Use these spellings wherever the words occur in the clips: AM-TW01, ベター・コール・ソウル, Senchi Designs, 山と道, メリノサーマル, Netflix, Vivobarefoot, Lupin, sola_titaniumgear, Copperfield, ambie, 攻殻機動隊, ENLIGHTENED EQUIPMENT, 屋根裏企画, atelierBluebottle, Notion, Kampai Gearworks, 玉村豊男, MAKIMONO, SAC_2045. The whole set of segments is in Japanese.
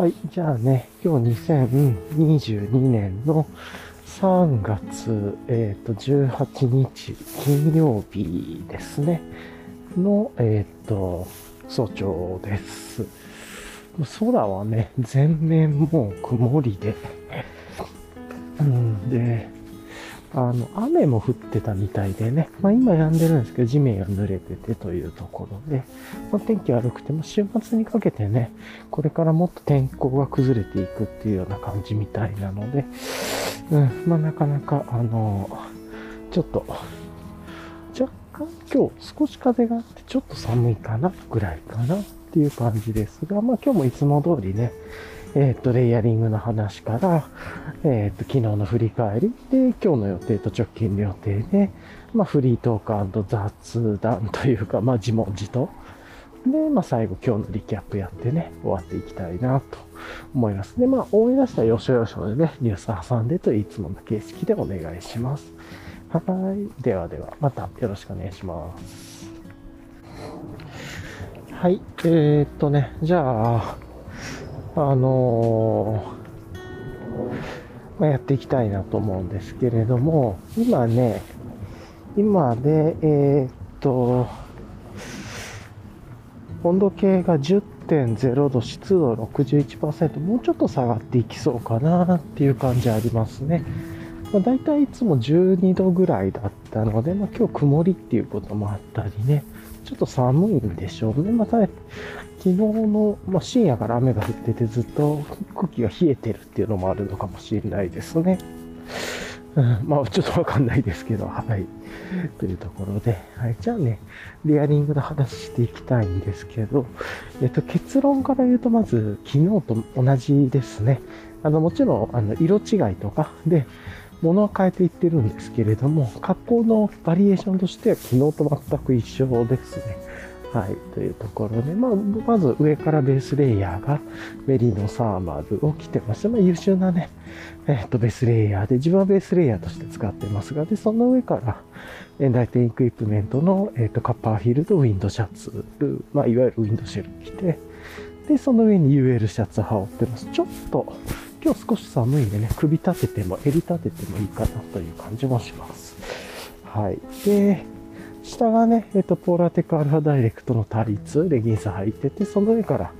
はい、じゃあね、今日2022年の3月、18日金曜日ですね、の、早朝です。空はね、全面もう曇りで、で、雨も降ってたみたいでね、まあ今止んでるんですけど、地面が濡れててというところで、まあ、天気悪くても週末にかけてね、これからもっと天候が崩れていくっていうような感じみたいなので、まあなかなか、ちょっと、若干今日少し風があってちょっと寒いかなぐらいかなっていう感じですが、まあ今日もいつも通りね、レイヤリングの話から、昨日の振り返りで、今日の予定と直近の予定で、まあ、フリートーク&雑談というか、まあ、自問自答。で、まあ、最後、今日のリキャップやってね、終わっていきたいなと思います。で、まあ、思い出したらよしよしでね、ニュース挟んでといつもの形式でお願いします。はい。ではでは、またよろしくお願いします。はい。じゃあ、まあ、やっていきたいなと思うんですけれども、今ね、今で、温度計が 10.0 度、湿度 61%、もうちょっと下がっていきそうかなっていう感じありますね。まあ、だいたいいつも12度ぐらいだったので、まあ、今日曇りっていうこともあったりね、ちょっと寒いんでしょうね。また昨日の、まあ、深夜から雨が降っててずっと空気が冷えてるっていうのもあるのかもしれないですね。まあちょっとわかんないですけど、はい。というところで、はい。じゃあね、レイヤリングの話していきたいんですけど、結論から言うとまず昨日と同じですね。もちろん色違いとかで物は変えていってるんですけれども、格好のバリエーションとしては昨日と全く一緒ですね。はい。というところで、まあ、まず上からベースレイヤーがメリノサーマルを着てまして、まあ優秀なね、ベースレイヤーで、自分はベースレイヤーとして使ってますが、で、その上から、エンライテンエクイプメントの、カッパーフィールドウィンドシャツ、まあ、いわゆるウィンドシェル着て、で、その上に UL シャツ羽織ってます。ちょっと、今日少し寒いんでね、首立てても襟立ててもいいかなという感じもします。はい。で、下がね、ポーラテックアルファダイレクトのタリツ、レギンス履いてて、その上から、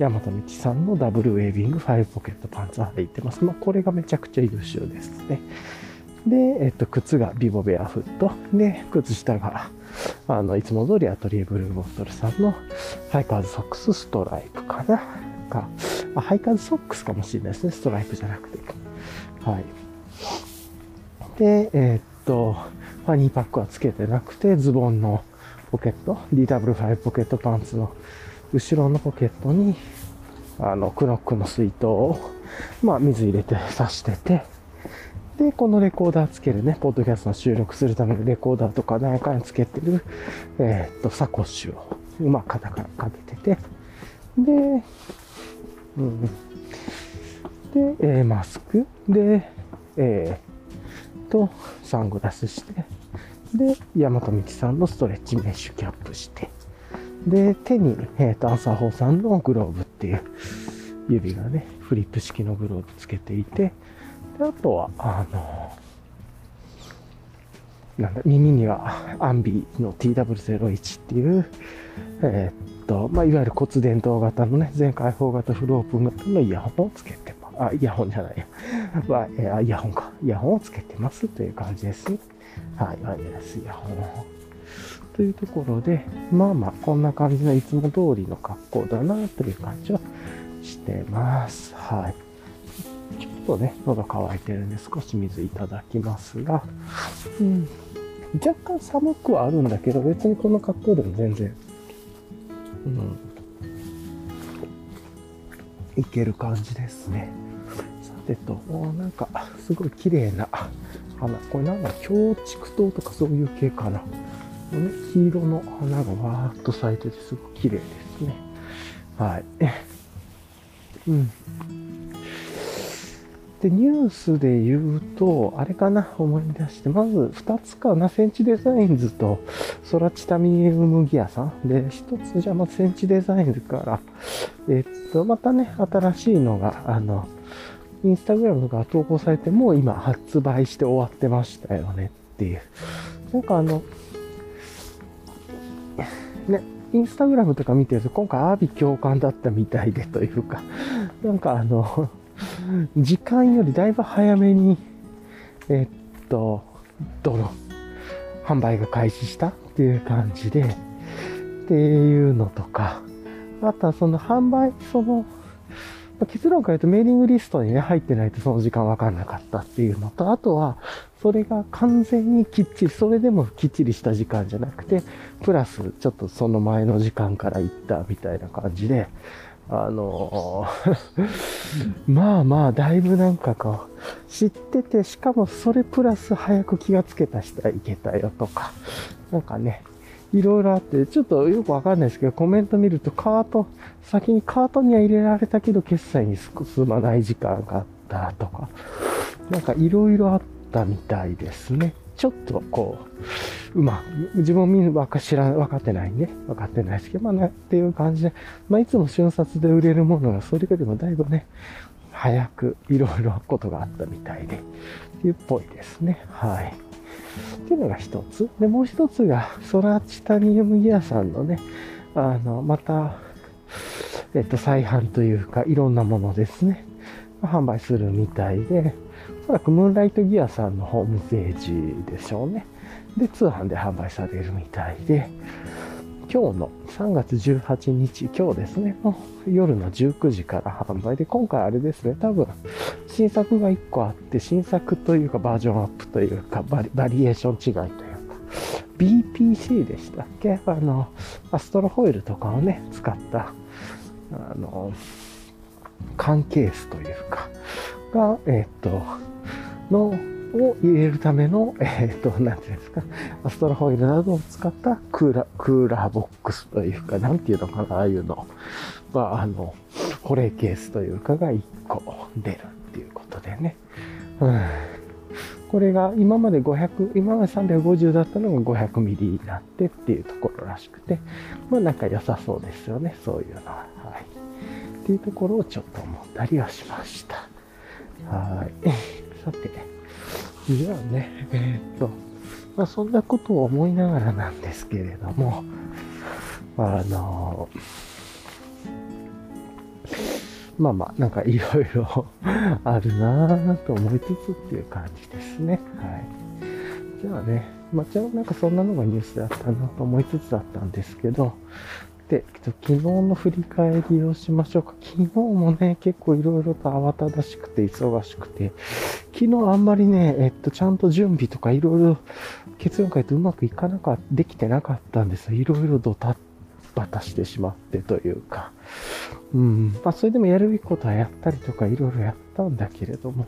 大和道さんのダブルウェービング、ファイブポケットパンツ履いてます。まあ、これがめちゃくちゃ優秀ですね。で、靴がビボベアフット。で、靴下が、いつも通りアトリエブルーボトルさんの、ハイカーズソックスストライプかな。ハイカーズソックスかもしれないですね。ストライプじゃなくて。はい。で、ファニーパックはつけてなくて、ズボンのポケット、DW5 ポケットパンツの後ろのポケットに、クノックの水筒を、まあ、水入れて挿してて、で、このレコーダーつけるね、ポッドキャストの収録するためのレコーダーとか何回もつけてる、サコッシュを、まあ、肩からかけてて、で、マスク、で、サングラスして、で、大和道さんのストレッチメッシュキャップして、で、手に、アンサーホーさんのグローブっていう、指がね、フリップ式のグローブつけていて、で、あとは、耳にはアンビの TW01 っていう、まあ、いわゆる骨伝導型のね、全開放型フルオープン型のイヤホンをつけて、イヤホンじゃないや。イヤホンか。イヤホンをつけてますという感じです。はい、ワイヤレスイヤホン。というところで、まあまあ、こんな感じのいつも通りの格好だなという感じはしてます。はい。ちょっとね、喉乾いてるんで少し水いただきますが、若干寒くはあるんだけど、別にこの格好でも全然、いける感じですね。さてと、なんかすごい綺麗な花、これなんか氷竹糖とかそういう系かな、ね、黄色の花がわーっと咲いててすごく綺麗ですね。はい。でニュースで言うとあれかな、思い出して、まず2つかな、センチデザインズとソラチタミウムギアさんで、1つじゃあまずセンチデザインズから、またね新しいのがインスタグラムが投稿されて、もう今発売して終わってましたよねっていう、なんかね、インスタグラムとか見てると今回アビ共感だったみたいでというか、なんか時間よりだいぶ早めに販売が開始したっていう感じでっていうのとか、あとはその販売、結論から言うとメーリングリストにね入ってないとその時間分かんなかったっていうのと、あとはそれが完全にきっちり、それでもきっちりした時間じゃなくてプラスちょっとその前の時間から行ったみたいな感じで、まあまあだいぶなんかこう知ってて、しかもそれプラス早く気がつけた人はいけたよとか、なんかねいろいろあって、ちょっとよくわかんないですけど、コメント見ると先にカートには入れられたけど決済に進まない時間があったとか、なんかいろいろあったみたいですね。ちょっとこう自分見るばっか知ら分かってないんで、分かってないですけど、まあねっていう感じで、まあいつも瞬殺で売れるものがそれよりもだいぶね早くいろいろことがあったみたいでっていうっぽいですね。はい。っていうのが一つで、もう一つがソラチタミウムギアさんのねまた、再販というかいろんなものですね販売するみたいで、おそらくムーンライトギアさんのホームページでしょうね。で通販で販売されるみたいで、今日の3月18日今日ですねの夜の19時から販売で、今回あれですね、多分新作が1個あって、新作というかバージョンアップというかバリエーション違いというか BPC でしたっけ、アストロホイルとかをね使った缶ケースというかがを入れるための、なんていうんですか、アストロホイルなどを使ったクーラーボックスというか、なんていうのかな、ああいうの、保冷ケースというかが1個出るっていうことでね。これが今まで350だったのが500ミリになってっていうところらしくて、まあなんか良さそうですよね、そういうのは。はい。っていうところをちょっと思ったりはしました。はい。さて。じゃあね、まあそんなことを思いながらなんですけれども、まあまあなんかいろいろあるなぁと思いつつっていう感じですね。はい。じゃあね、まあちょっとなんかそんなのがニュースだったなと思いつつだったんですけど、で、昨日の振り返りをしましょうか。昨日もね、結構いろいろと慌ただしくて忙しくて、昨日あんまりね、ちゃんと準備とかいろいろ結論会とうまくいかなかった、できてなかったんですよ。いろいろドタバタしてしまってというか。まあそれでもやるべきことはやったりとかいろいろやったんだけれども。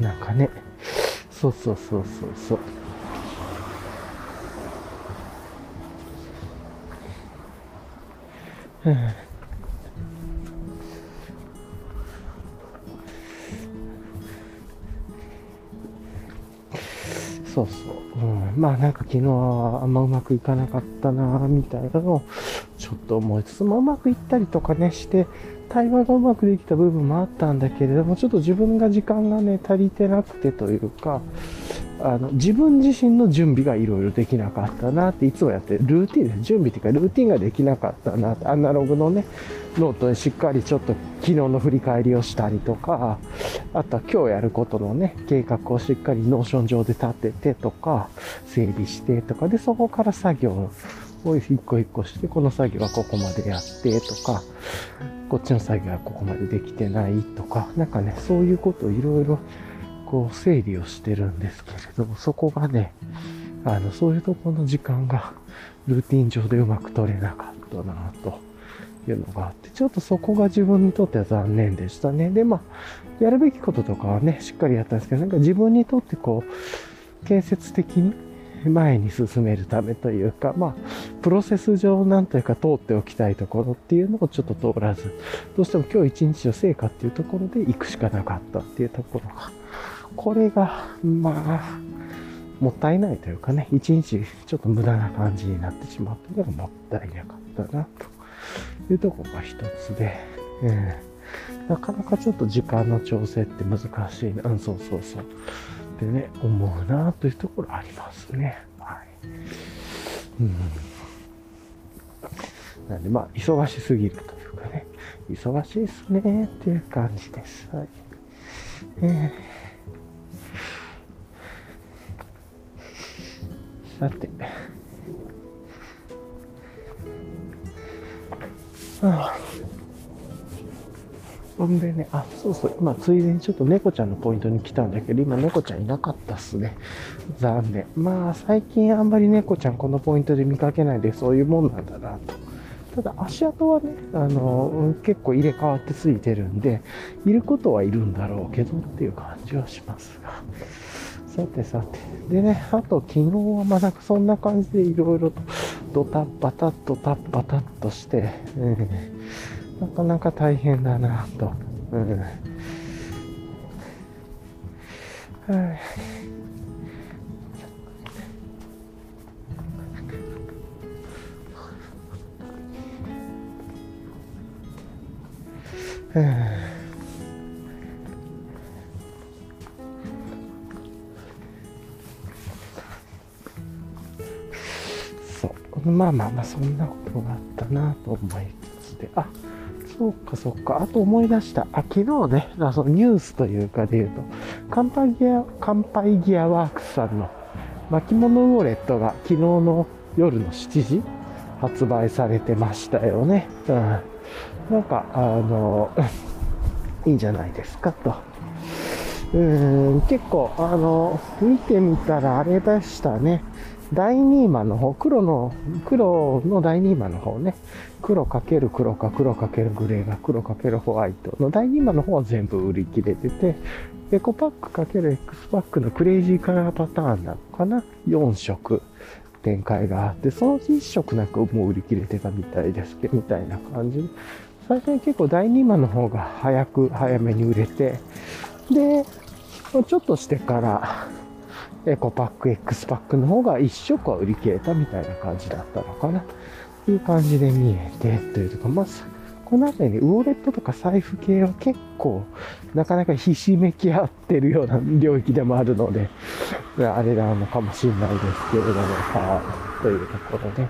なんかね、そう。まあなんか昨日はあんまうまくいかなかったなみたいなのをちょっと思いつつ、まあ、うまくいったりとかねして対話がうまくできた部分もあったんだけれども、ちょっと自分が時間がね足りてなくてというか、自分自身の準備がいろいろできなかったなって、いつもやってるルーティンで準備っていうかルーティンができなかったなって、アナログのねノートにしっかりちょっと昨日の振り返りをしたりとか、あとは今日やることのね計画をしっかりノーション上で立ててとか整理してとかで、そこから作業を一個一個して、この作業はここまでやってとか、こっちの作業はここまでできてないとか、なんかねそういうことをいろいろこう整理をしてるんですけれども、そこがねそういうところの時間がルーティン上でうまく取れなかったなというのがあって、ちょっとそこが自分にとっては残念でしたね。で、まあ、やるべきこととかはね、しっかりやったんですけど、なんか自分にとってこう、建設的に前に進めるためというか、まあ、プロセス上なんというか通っておきたいところっていうのをちょっと通らず、どうしても今日一日の成果っていうところで行くしかなかったっていうところが、これが、まあ、もったいないというかね、一日ちょっと無駄な感じになってしまったのがもったいなかったな、というところが一つで、なかなかちょっと時間の調整って難しいな、そうってね、思うなというところありますね。はい。なんでまあ、忙しすぎるというかね、忙しいですね、っていう感じです。はい。さて、ほんでね、そう、今ついでにちょっと猫ちゃんのポイントに来たんだけど、今猫ちゃんいなかったっすね。残念。まあ最近あんまり猫ちゃんこのポイントで見かけないで、そういうもんなんだなと。ただ足跡はね、結構入れ替わってついてるんで、いることはいるんだろうけどっていう感じはしますが。さて。でね、あと昨日はまあなんかそんな感じでいろいろとドタッパタッとして、なかなか大変だなぁと、まあそんなことがあったなと思いつつで、そうかあと思い出した。昨日ね、そのニュースというかで言うと、乾杯ギアワークスさんの巻物ウォレットが昨日の夜の7時発売されてましたよね。なんかいいんじゃないですかと。結構見てみたらあれでしたね。第2マの方、黒の第2マの方ね。黒×黒×グレーが黒×ホワイトの第2マの方は全部売り切れてて、エコパック×エクスパックのクレイジーカラーパターンなのかな ?4 色展開があって、そのうち1色なんかもう売り切れてたみたいですけど、みたいな感じで。最近結構第2マの方が早めに売れて、で、ちょっとしてから、エコパック、X パックの方が1色は売り切れたみたいな感じだったのかなっていう感じで見えてというとか、まあ、この辺りウォレットとか財布系は結構なかなかひしめき合ってるような領域でもあるので、あれなのかもしれないですけれども、というところで、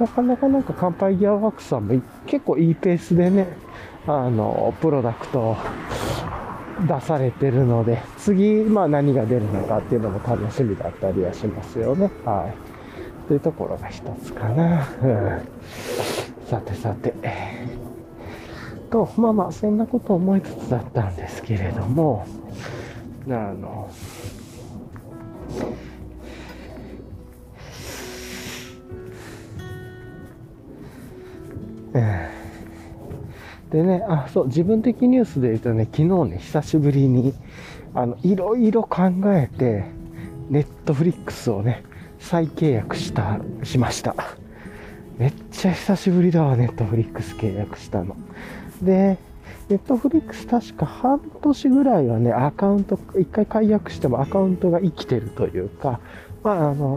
なかなか乾杯ギアワークスさんも結構いいペースでね、プロダクトを出されてるので、次、まあ何が出るのかっていうのも楽しみだったりはしますよね。はい。というところが一つかな。さて。と、まあ、そんなことを思いつつだったんですけれども、でね、そう、自分的ニュースで言うとね、昨日ね、久しぶりに、いろいろ考えて、ネットフリックスをね、再契約しました。めっちゃ久しぶりだわ、ネットフリックス契約したの。で、ネットフリックス確か半年ぐらいはね、アカウント、一回解約してもアカウントが生きてるというか、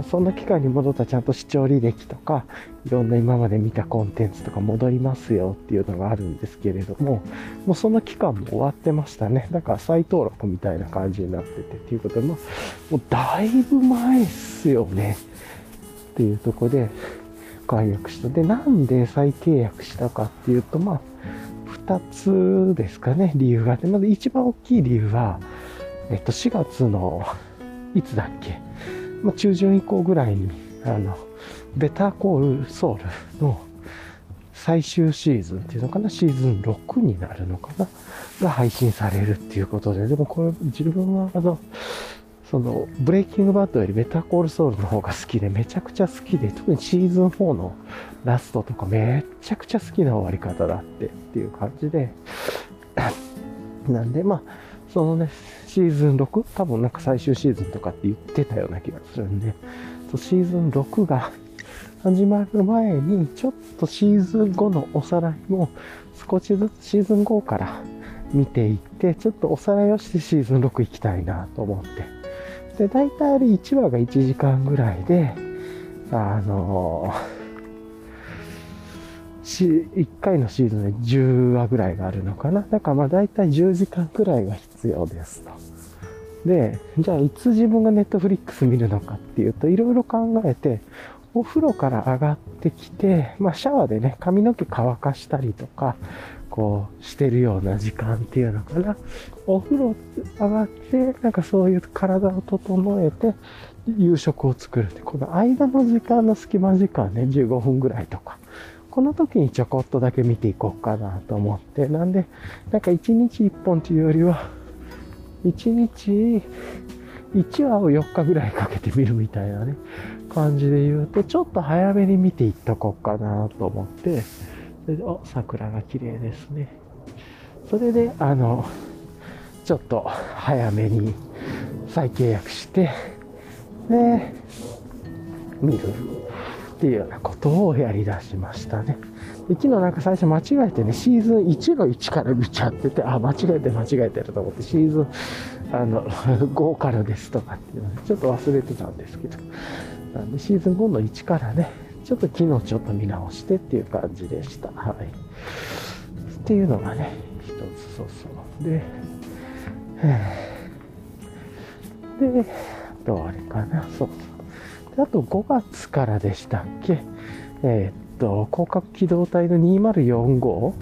そんな期間に戻ったらちゃんと視聴履歴とか、いろんな今まで見たコンテンツとか戻りますよっていうのがあるんですけれども、もうその期間も終わってましたね。だから再登録みたいな感じになっててっていうことで、もうだいぶ前っすよね。っていうとこで解約した。で、なんで再契約したかっていうと、2つですかね、理由があって。まず一番大きい理由は、4月の、いつだっけ、中旬以降ぐらいに、ベターコールソウルの最終シーズンっていうのかな、シーズン6になるのかなが配信されるっていうことで、でもこれ自分はそのブレイキングバッドよりベターコールソウルの方が好きで、めちゃくちゃ好きで、特にシーズン4のラストとかめちゃくちゃ好きな終わり方だっていう感じでなんで、まあそのねシーズン6、多分なんか最終シーズンとかって言ってたような気がするんで、シーズン6が始まる前にちょっとシーズン5のおさらいも少しずつシーズン5から見ていって、ちょっとおさらいをしてシーズン6行きたいなと思って、で大体あれ1話が1時間ぐらいで、1回のシーズンで10話ぐらいがあるのかな。だからまあ大体10時間くらいが必要ですと。で、じゃあいつ自分がネットフリックス見るのかっていうと、いろいろ考えて、お風呂から上がってきて、まあシャワーでね、髪の毛乾かしたりとか、こうしてるような時間っていうのかな。お風呂上がって、なんかそういう体を整えて、夕食を作るって、この間の時間の隙間時間ね、15分ぐらいとか。この時にちょこっとだけ見ていこうかなと思って、なんで、なんか1日1本というよりは、1日1話を4日ぐらいかけて見るみたいなね、感じで言うと、ちょっと早めに見ていっとこうかなと思って、それで、お、桜が綺麗ですね。それで、ちょっと早めに再契約して、で、見る。っていうようなことをやりだしましたね。で、昨日なんか最初間違えてね、シーズン1の1から見ちゃってて、あ、間違えてると思って、シーズン5からですとかっていうのね、ちょっと忘れてたんですけど、なんでシーズン5の1からね、ちょっと昨日ちょっと見直してっていう感じでした。はい。っていうのがね、一つ、そうで、あとあれかな、あと5月からでしたっけ、広角機動隊の2045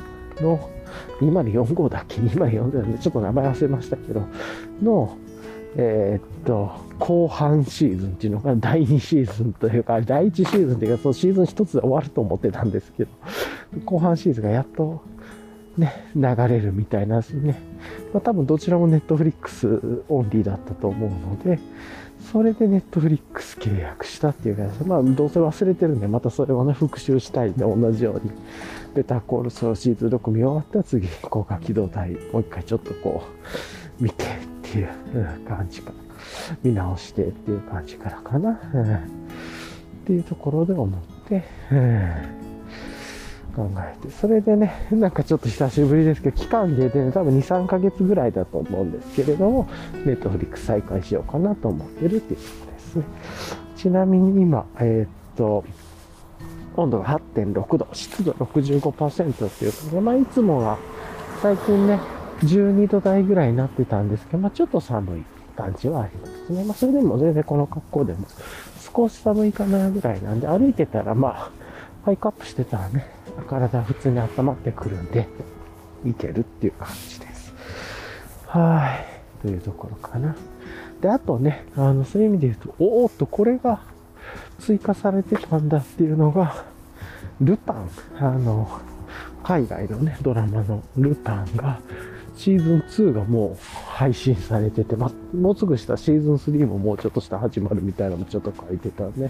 の、2045だっけ ?2040 なんで、ちょっと名前忘れましたけど、の、後半シーズンっていうのが第2シーズンというか、第1シーズンというか、そのシーズン1つで終わると思ってたんですけど、後半シーズンがやっと、ね、流れるみたいなんですね。まあ、多分どちらもネットフリックスオンリーだったと思うので、それでネットフリックス契約したっていう感じで、まあどうせ忘れてるんで、またそれをね、復習したいんで、同じように、ベターコールソウルシーズン6見終わったら次、広角機動隊、もう一回ちょっとこう、見てっていう感じか、見直してっていう感じからかな、っていうところで思って、考えて、それでね、なんかちょっと久しぶりですけど、期間限定で多分2、3ヶ月ぐらいだと思うんですけれども、ネットフリックス再開しようかなと思ってるっていうことですね。ちなみに今、温度が 8.6 度、湿度 65% っていうことで、まあいつもは最近ね、12度台ぐらいになってたんですけど、まあちょっと寒い感じはありますね。まあそれでも全然この格好でも少し寒いかなぐらいなんで、歩いてたらまあ、ハイカップしてたらね、体普通に温まってくるんで、いけるっていう感じです。はい。というところかな。で、あとね、そういう意味で言うと、おーっと、これが追加されてたんだっていうのが、ルパン。海外のね、ドラマのルパンが、シーズン2がもう配信されてて、ま、もうすぐしたシーズン3ももうちょっとした始まるみたいなのもちょっと書いてたんで、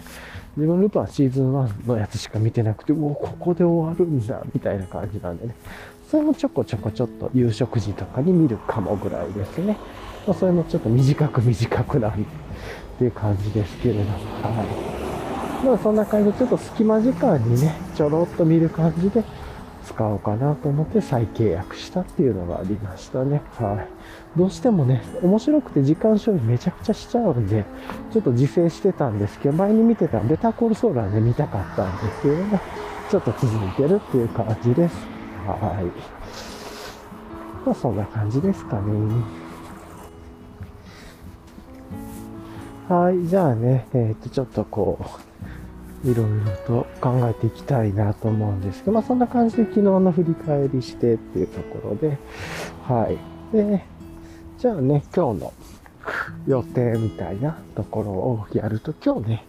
自分ルパンシーズン1のやつしか見てなくて、おお、ここで終わるんだ、みたいな感じなんでね。それもちょっと夕食時とかに見るかもぐらいですね。まあ、それもちょっと短くなるっていう感じですけれども、はい。まあそんな感じで、ちょっと隙間時間にね、ちょろっと見る感じで、使おうかなと思って再契約したっていうのがありましたね。はい。どうしてもね、面白くて時間消費めちゃくちゃしちゃうんで、ちょっと自制してたんですけど、前に見てたベターコールソウルはね、見たかったんですけどね、ちょっと続いてるっていう感じです。はい。まあそんな感じですかね。はい。じゃあね、ちょっとこう、いろいろと考えていきたいなと思うんですけど、まあそんな感じで昨日の振り返りしてっていうところで、はい。で、じゃあね、今日の予定みたいなところをやると、今日ね、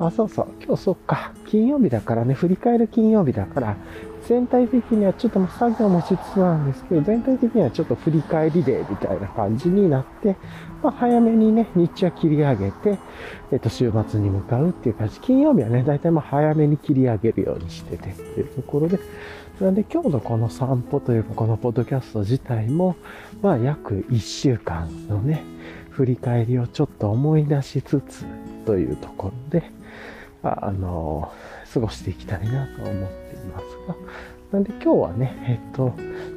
あ、そうそう、今日そっか、金曜日だからね、振り返る金曜日だから、全体的にはちょっと作業もしつつなんですけど、全体的にはちょっと振り返りデーみたいな感じになって、早めにね、日中は切り上げて、週末に向かうっていう感じ。金曜日はね、だいたい早めに切り上げるようにしててっていうところで、なんで今日のこの散歩というか、このポッドキャスト自体も、約1週間のね、振り返りをちょっと思い出しつつというところで、過ごしていきたいなと思っていますが、なんで今日はね、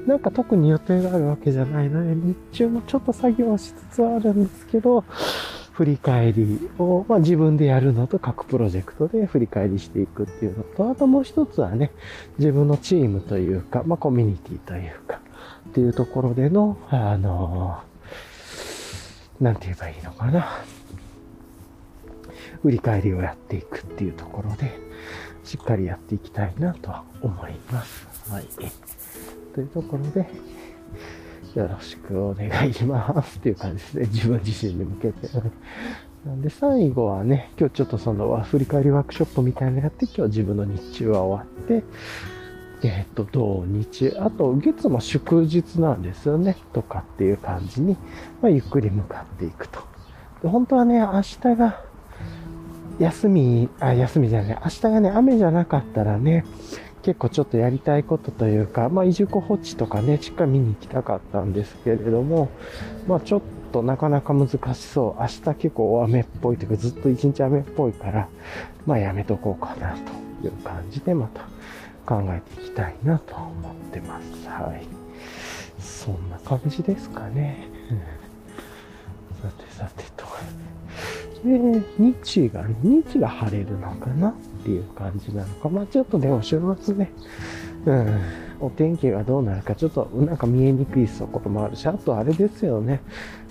なんか特に予定があるわけじゃないので、日中もちょっと作業しつつはあるんですけど、振り返りを、自分でやるのと各プロジェクトで振り返りしていくっていうのと、あともう一つはね、自分のチームというか、コミュニティというか、っていうところでの、なんて言えばいいのかな、振り返りをやっていくっていうところで、しっかりやっていきたいなとは思います。はい。というところで、よろしくお願いしますっていう感じですね。自分自身に向けて。なんで最後はね、今日ちょっとその振り返りワークショップみたいなのやって、今日自分の日中は終わって、土日、あと月も祝日なんですよね、とかっていう感じに、ゆっくり向かっていくと。で、本当はね、明日が明日がね、雨じゃなかったらね、結構ちょっとやりたいことというか、移住候補地とかね、しっかり見に行きたかったんですけれども、ちょっとなかなか難しそう。明日結構雨っぽいというか、ずっと一日雨っぽいから、やめとこうかなという感じで、また考えていきたいなと思ってます。はい。そんな感じですかね。さてと。で、日が晴れるのかなっていう感じなのか。ちょっとでも週末ね、お天気がどうなるか、ちょっとなんか見えにくいところもあるし、あとあれですよね。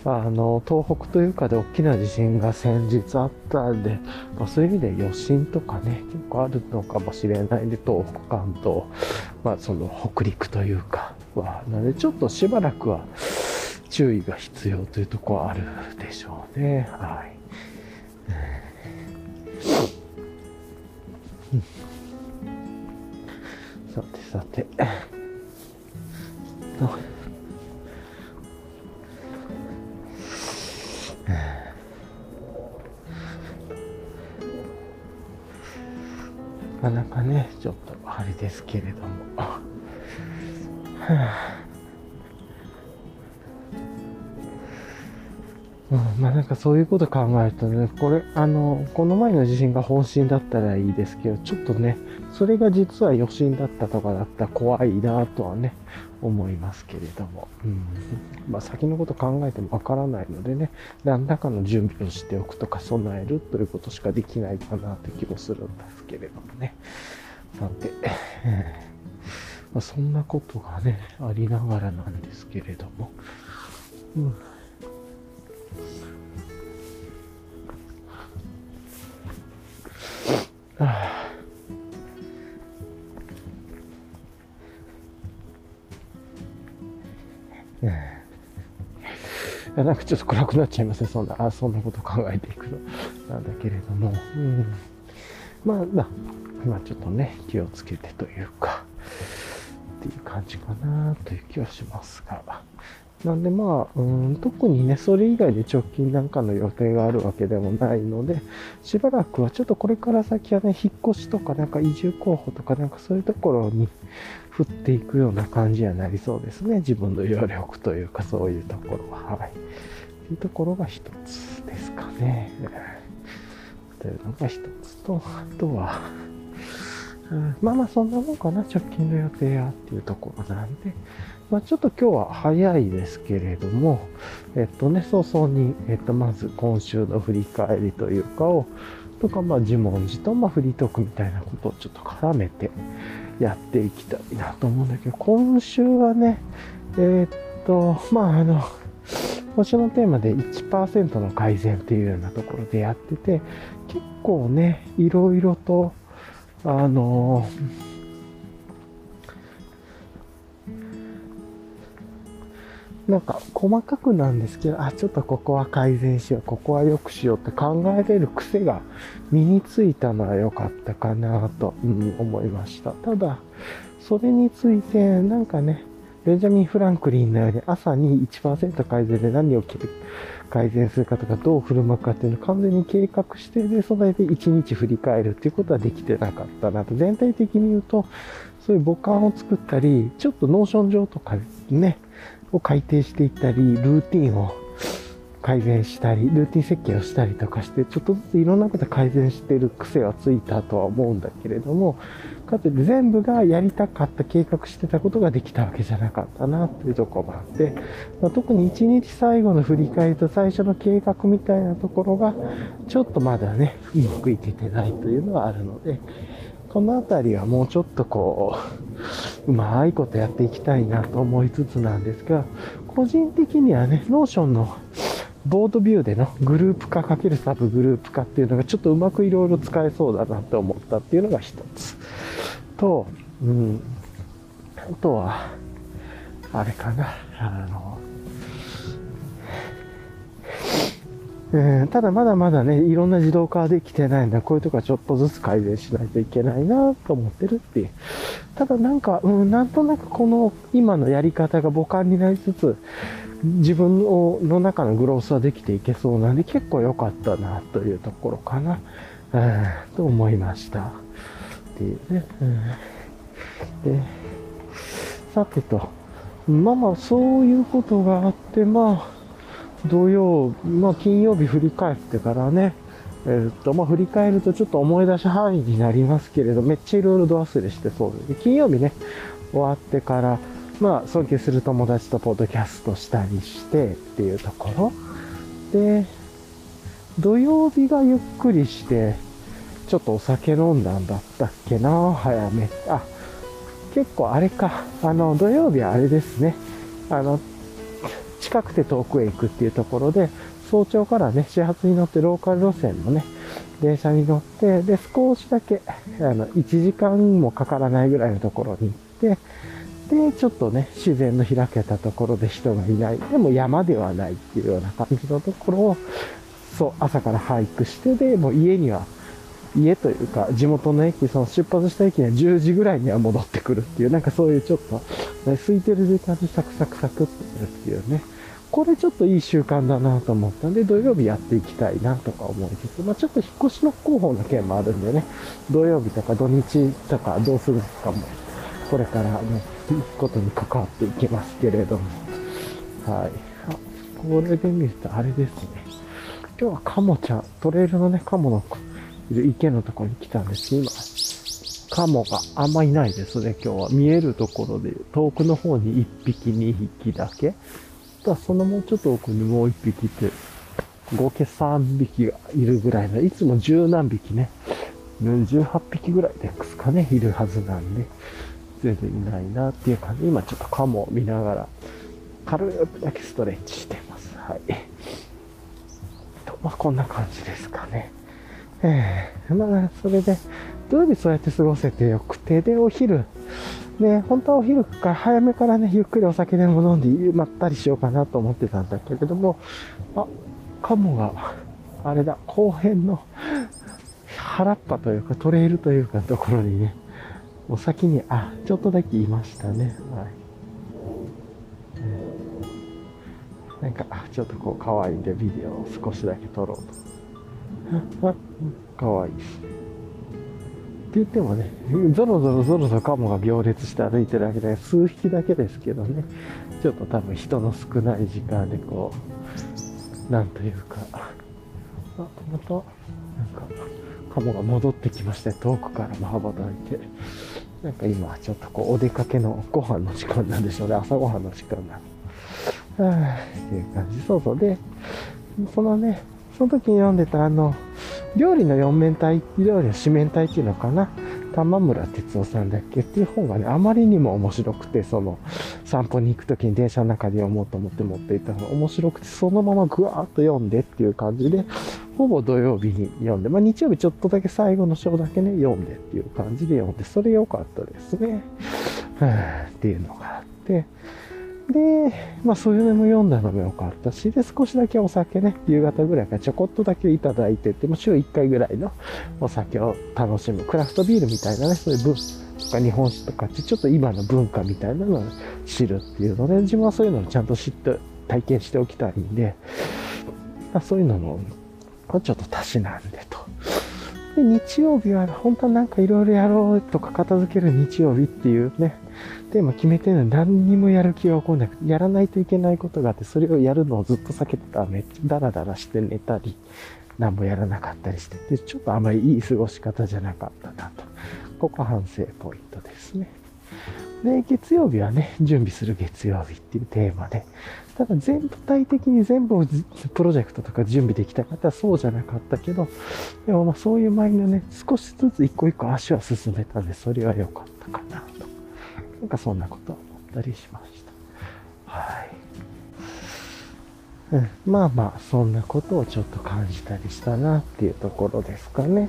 東北というかで大きな地震が先日あったんで、そういう意味で余震とかね、結構あるのかもしれないんで、東北関東、その北陸というかは、なのでちょっとしばらくは注意が必要というところはあるでしょうね。はい。さて、なかなかね、ちょっとあれですけれども、なんかそういうこと考えるとね、これ、この前の地震が本震だったらいいですけど、ちょっとね、それが実は余震だったとかだったら怖いなぁとはね、思いますけれども。先のこと考えてもわからないのでね、何らかの準備をしておくとか備えるということしかできないかなって気もするんですけれどもね。なんで、そんなことがね、ありながらなんですけれども。なんかちょっと暗くなっちゃいますね。そんなこと考えていくのなんだけれども、今ちょっとね、気をつけてというかっていう感じかなという気はしますが、なんで特にね、それ以外で直近なんかの予定があるわけでもないので、しばらくはちょっとこれから先はね、引っ越しとかなんか移住候補とかなんかそういうところに振っていくような感じにはなりそうですね。自分の余力というかそういうところは、はい。というところが一つですかね。というのが一つと、あとは、そんなもんかな、直近の予定はっていうところなんで、ちょっと今日は早いですけれども、早々に、まず今週の振り返りというかを、とか、自問自答、フリートークみたいなことをちょっと絡めてやっていきたいなと思うんだけど、今週はね、今週のテーマで 1% の改善っていうようなところでやってて、結構ね、いろいろと、なんか細かくなんですけど、ちょっとここは改善しよう、ここは良くしようって考えれる癖が身についたのは良かったかなと、思いました。ただ、それについてなんかね、ベンジャミン・フランクリンのように朝に 1% 改善で何を改善するかとか、どう振る舞うかっていうのを完全に計画して、で、それで1日振り返るっていうことはできてなかったなと。全体的に言うと、そういう母艦を作ったり、ちょっとノーション上とかね、を改定していったり、ルーティンを改善したり、ルーティン設計をしたりとかして、ちょっとずついろんなこと改善してる癖はついたとは思うんだけれども、かといって全部がやりたかった、計画してたことができたわけじゃなかったなっていうところもあって、まあ、特に1日最後の振り返りと最初の計画みたいなところが、ちょっとまだね、うまくいけてないというのはあるので、このあたりはもうちょっとこう、うまいことやっていきたいなと思いつつなんですが、個人的にはね、ノーションのボードビューでのグループ化×サブグループ化っていうのがちょっとうまくいろいろ使えそうだなと思ったっていうのが一つと、あとはあれかな、ただまだまだね、いろんな自動化はできてないんだ、こういうとこはちょっとずつ改善しないといけないなと思ってるっていう。ただなんか、なんとなくこの今のやり方が母艦になりつつ、自分の中のグロースはできていけそうなんで、結構良かったなというところかな、と思いましたっていうね、で、さてと、まあそういうことがあって、まあ金曜日振り返ってからね、振り返るとちょっと思い出し範囲になりますけれど、めっちゃいろいろ度忘れしてそうで、金曜日ね終わってからまあ、尊敬する友達とポッドキャストしたりしてっていうところで、土曜日がゆっくりして、ちょっとお酒飲んだんだったっけな、早め。あ、結構あれか、土曜日はあれですね、近くて遠くへ行くっていうところで、早朝からね、始発に乗ってローカル路線のね、電車に乗って、で、少しだけ、1時間もかからないぐらいのところに行って、で、ちょっとね、自然の開けたところで人がいない。でも山ではないっていうような感じのところを、そう、朝から俳句して、で、もう家というか、地元の駅、その出発した駅には10時ぐらいには戻ってくるっていう、なんかそういうちょっと、ね、空いてる時間でサクサクサクってやるっていうね。これちょっといい習慣だなと思ったんで、土曜日やっていきたいなとか思いつつ、まあちょっと引っ越しの候補の件もあるんでね、土曜日とか土日とかどうするのかも、これからね、いうことに関わっていきますけれども、はい。あ、これで見るとあれですね。今日はカモちゃん、トレイルのね、カモのいる池のところに来たんです。今、カモがあんまいないですね、今日は。見えるところで、遠くの方に1匹、2匹だけ。そのもうちょっと奥にもう1匹って、合計3匹がいるぐらいの、いつも10何匹ね、18匹ぐらいですかね、いるはずなんで。全然いないなっていう感じ。今ちょっとカモを見ながら軽くだけストレッチしてます。はい。こんな感じですかね。それで土曜日そうやって過ごせてよくて、でお昼ね、本当はお昼から早めからねゆっくりお酒でも飲んでまったりしようかなと思ってたんだけれども、あ、カモがあれだ、後編の原っぱというかトレイルというかところにね。お先に、あ、ちょっとだけいましたね。はい。なんか、ちょっとこう、可愛いんで、ビデオを少しだけ撮ろうと。可愛いですね。って言ってもね、ゾロゾロカモが行列して歩いてるわけで、数匹だけですけどね、ちょっと多分人の少ない時間でこう、なんというか、あ、また、なんか、カモが戻ってきまして、遠くからま羽ばたいて、なんか今ちょっとこうお出かけのご飯の時間なんでしょうね、朝ご飯の時間なんで、っていう感じ。そうそうで、そのね、その時に読んでた料理の四面体、料理の四面体っていうのかな、玉村哲夫さんだっけっていう本がね、あまりにも面白くて、その散歩に行く時に電車の中で読もうと思って持っていたのが面白くて、そのままぐわーっと読んでっていう感じで、ほぼ土曜日に読んで、まあ日曜日ちょっとだけ最後の章だけね、読んでっていう感じで読んで、それ良かったですね。っていうのがあって、で、まあそういうのも読んだのも良かったし、で、少しだけお酒ね、夕方ぐらいからちょこっとだけいただいてって、もう週1回ぐらいのお酒を楽しむ、クラフトビールみたいなね、そういうとか日本史とかってちょっと今の文化みたいなのを知るっていうので、自分はそういうのをちゃんと知って体験しておきたいんで、そういうのをちょっとたしなんでと。で、日曜日は本当はなんかいろいろやろうとか片付ける日曜日っていうね、テーマ決めてるのに何にもやる気が起こらなくて、やらないといけないことがあって、それをやるのをずっと避けてたらめっちゃダラダラして寝たり、何もやらなかったりしてて、ちょっとあまりいい過ごし方じゃなかったなと。ここ反省ポイントですね。で、月曜日はね、準備する月曜日っていうテーマで、ただ全体的に全部をプロジェクトとか準備できた方はそうじゃなかったけど、でもまあそういう前のね、少しずつ一個一個足は進めたんで、それは良かったかなと。なんかそんなことを思ったりしました。はい。うん、まあまあ、そんなことをちょっと感じたりしたなっていうところですかね。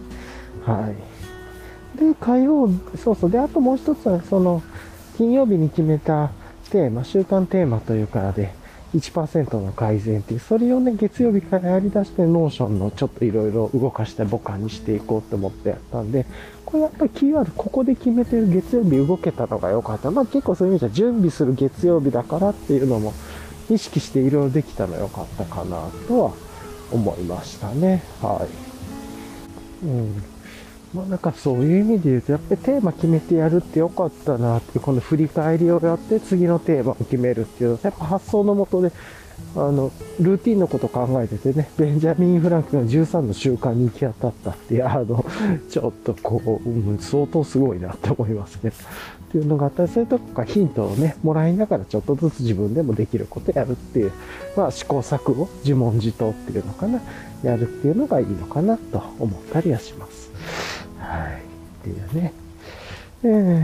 はい。で、火曜、そうそう。で、あともう一つは、その、金曜日に決めたテーマ、週間テーマというからで、1% の改善っていう、それをね、月曜日からやり出して、ノーションのちょっといろいろ動かしてボカにしていこうと思ってやったんで、これやっぱりキーワード、ここで決めてる月曜日動けたのが良かった。まあ結構そういう意味じゃ準備する月曜日だからっていうのも意識していろいろできたの良かったかなとは思いましたね。はい。うん。まあなんかそういう意味で言うと、やっぱりテーマ決めてやるって良かったなっていう、この振り返りをやって次のテーマを決めるっていうのは、やっぱ発想のもとで、ルーティンのこと考えててね、ベンジャミン・フランクが13の習慣に行き当たったっていう、ちょっとこう、相当すごいなと思いますね。っていうのがあったり、そういうとこからヒントをね、もらいながらちょっとずつ自分でもできることやるっていう、まあ試行錯誤、自問自答っていうのかな、やるっていうのがいいのかなと思ったりはします。はい。っていう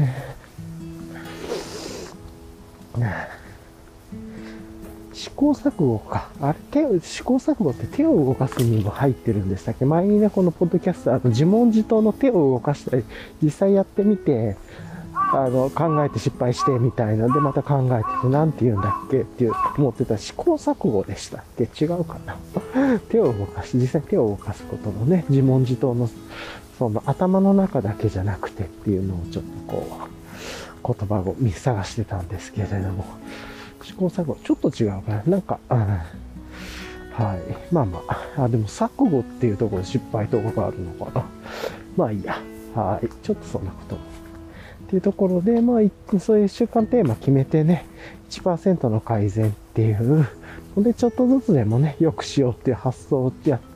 ね。試行錯誤か。あれ、試行錯誤って手を動かすにも入ってるんでしたっけ？前にね、このポッドキャスト、自問自答の手を動かしたり、実際やってみて、考えて失敗してみたいなで、また考えてて、なんて言うんだっけっていう思ってた試行錯誤でしたっけ？違うかな。手を動かし、実際手を動かすこともね、自問自答の、その頭の中だけじゃなくてっていうのをちょっとこう、言葉を見探してたんですけれども、試行錯誤ちょっと違うかな、なんか、はい、まあまあ、でも錯誤っていうところで失敗とかがあるのかな、まあいいや、はい、ちょっとそんなことっていうところで、まあそういう週間テーマ決めてね、1% の改善っていうのでちょっとずつでもね、よくしようっていう発想をやって